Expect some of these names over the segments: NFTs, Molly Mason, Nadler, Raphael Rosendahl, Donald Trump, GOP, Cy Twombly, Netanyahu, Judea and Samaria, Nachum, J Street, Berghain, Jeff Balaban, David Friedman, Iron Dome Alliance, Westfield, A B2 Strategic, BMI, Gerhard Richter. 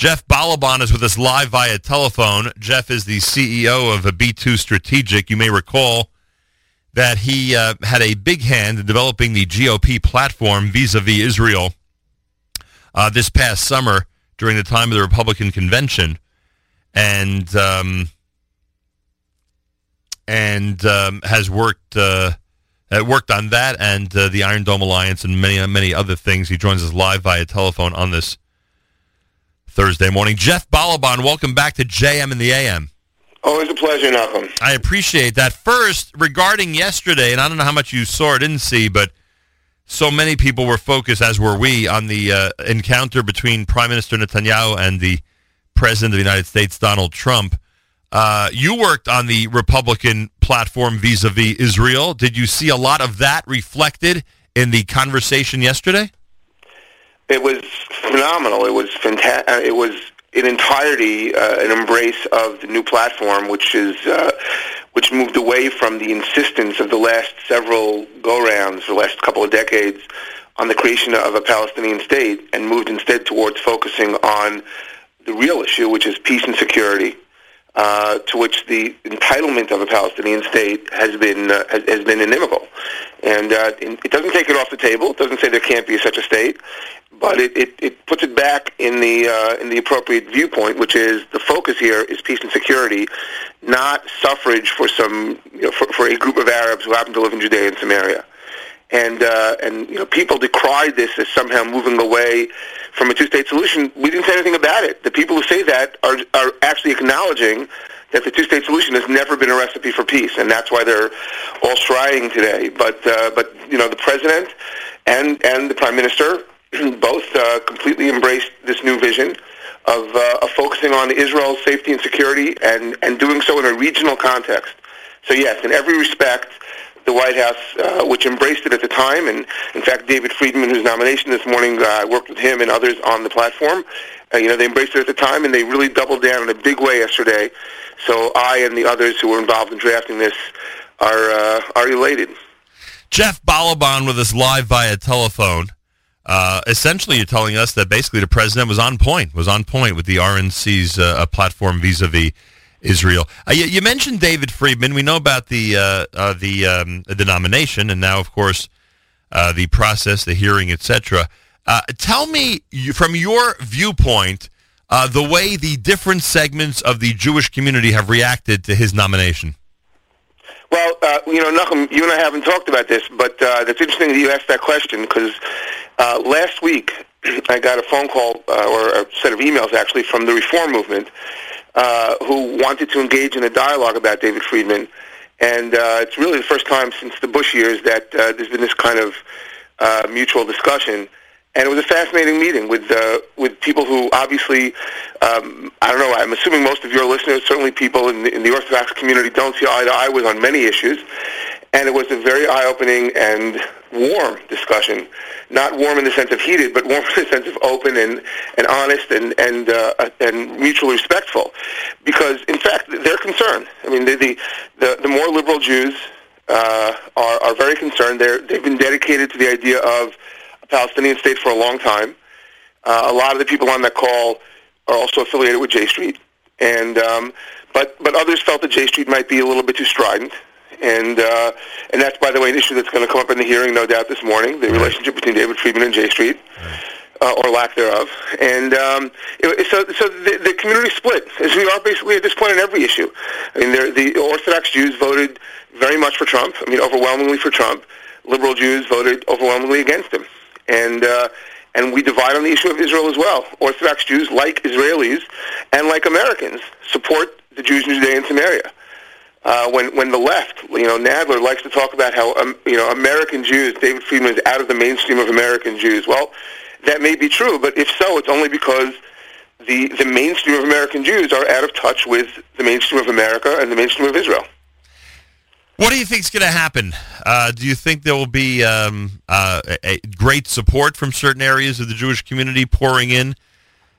Jeff Balaban is with us live via telephone. Jeff is the CEO of A B2 Strategic. You may recall that he had a big hand in developing the GOP platform vis-a-vis Israel this past summer during the time of the Republican convention. And has worked on that and the Iron Dome Alliance and many other things. He joins us live via telephone on this Thursday morning. Jeff Balaban, welcome back to JM and the AM. Always a pleasure, Nachum. I appreciate that. First, regarding yesterday, and I don't know how much you saw or didn't see, but so many people were focused, as were we, on the encounter between Prime Minister Netanyahu and the President of the United States, Donald Trump. You worked on the Republican platform vis-a-vis Israel. Did you see a lot of that reflected in the conversation yesterday? It was phenomenal. It was fantastic. It was in entirety an embrace of the new platform, which moved away from the insistence of the last several go-rounds, the last couple of decades, on the creation of a Palestinian state, and moved instead towards focusing on the real issue, which is peace and security, to which the entitlement of a Palestinian state has been inimical. And it doesn't take it off the table. It doesn't say there can't be such a state, but it puts it back in the appropriate viewpoint, which is the focus here is peace and security, not suffrage for for a group of Arabs who happen to live in Judea and Samaria. And people decried this as somehow moving away from a two-state solution. We didn't say anything about it. The people who say that are actually acknowledging that the two-state solution has never been a recipe for peace, and that's why they're all striding today. But the president and the prime minister both completely embraced this new vision of focusing on Israel's safety and security, and doing so in a regional context. So yes, in every respect, the White House, which embraced it at the time, and in fact, David Friedman, whose nomination this morning, I worked with him and others on the platform. They embraced it at the time, and they really doubled down in a big way yesterday. So I and the others who were involved in drafting this are elated. Jeff Balaban with us live via telephone. Essentially, you're telling us that basically the president was on point with the RNC's platform vis-a-vis Israel. You mentioned David Friedman. We know about the nomination, and now, of course, the process, the hearing, etc. Tell me, from your viewpoint, the way the different segments of the Jewish community have reacted to his nomination. Well, Nachum, you and I haven't talked about this, but that's interesting that you asked that question, because last week I got a phone call or a set of emails, actually, from the Reform Movement, who wanted to engage in a dialogue about David Friedman. And it's really the first time since the Bush years that there's been this kind of mutual discussion. And it was a fascinating meeting with people who obviously, I don't know, I'm assuming most of your listeners, certainly people in the Orthodox community, don't see eye to eye with on many issues. And it was a very eye-opening and warm discussion. Not warm in the sense of heated, but warm in the sense of open and honest and mutually respectful. Because, in fact, they're concerned. I mean, the more liberal Jews are very concerned. They've been dedicated to the idea of a Palestinian state for a long time. A lot of the people on that call are also affiliated with J Street. And but others felt that J Street might be a little bit too strident. And that's, by the way, an issue that's going to come up in the hearing, no doubt, this morning, the relationship between David Friedman and J Street, or lack thereof. And so the community split, as we are basically at this point on every issue. I mean, the Orthodox Jews voted very much for Trump, I mean, overwhelmingly for Trump. Liberal Jews voted overwhelmingly against him. And we divide on the issue of Israel as well. Orthodox Jews, like Israelis and like Americans, support the Jews in Judea and Samaria. When the left, Nadler likes to talk about how, American Jews, David Friedman is out of the mainstream of American Jews. Well, that may be true, but if so, it's only because the mainstream of American Jews are out of touch with the mainstream of America and the mainstream of Israel. What do you think is going to happen? Do you think there will be a great support from certain areas of the Jewish community pouring in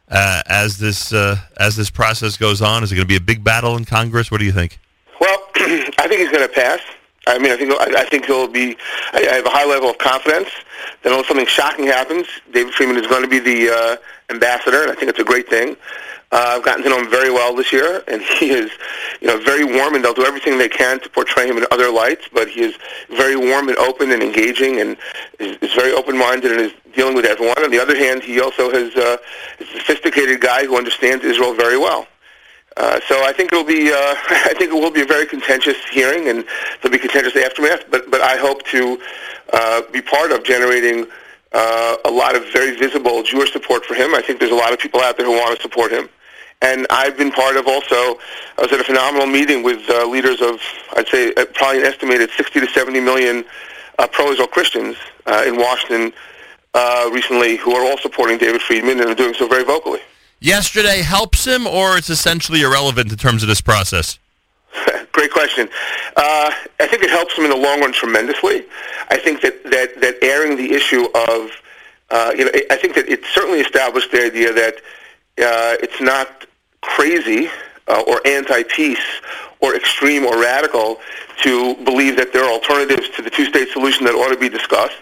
as this process goes on? Is it going to be a big battle in Congress? What do you think? Well, I think he's going to pass. I mean, I think he'll be. I have a high level of confidence Then almost something shocking happens. David Friedman is going to be the ambassador, and I think it's a great thing. I've gotten to know him very well this year, and he is, very warm, and they'll do everything they can to portray him in other lights, but he is very warm and open and engaging and is very open-minded and is dealing with everyone. On the other hand, he also is a sophisticated guy who understands Israel very well. So I think it will be a very contentious hearing, and there'll be contentious aftermath. But I hope to be part of generating a lot of very visible Jewish support for him. I think there's a lot of people out there who want to support him, and I've been part of also. I was at a phenomenal meeting with leaders of, I'd say, probably an estimated 60 to 70 million pro-Israel Christians in Washington recently, who are all supporting David Friedman and are doing so very vocally. Yesterday helps him, or it's essentially irrelevant in terms of this process? Great question. I think it helps him in the long run tremendously. I think that airing the issue of, I think that it certainly established the idea that it's not crazy or anti-peace or extreme or radical to believe that there are alternatives to the two-state solution that ought to be discussed.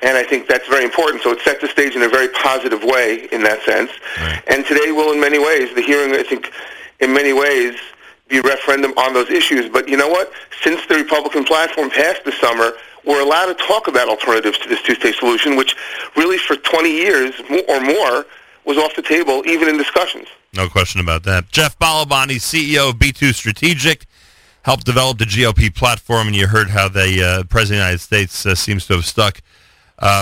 And I think that's very important. So it sets the stage in a very positive way in that sense. Right. And today will, in many ways, the hearing, I think, in many ways, be a referendum on those issues. But you know what? Since the Republican platform passed this summer, we're allowed to talk about alternatives to this two-state solution, which really for 20 years or more was off the table, even in discussions. No question about that. Jeff Balaban, CEO of B2 Strategic. Helped develop the GOP platform, and you heard how the President of the United States seems to have stuck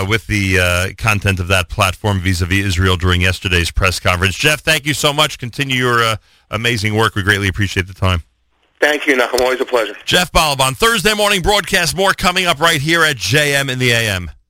with the content of that platform vis-a-vis Israel during yesterday's press conference. Jeff, thank you so much. Continue your amazing work. We greatly appreciate the time. Thank you, Nachum. Always a pleasure. Jeff Balaban, Thursday morning broadcast. More coming up right here at JM in the AM.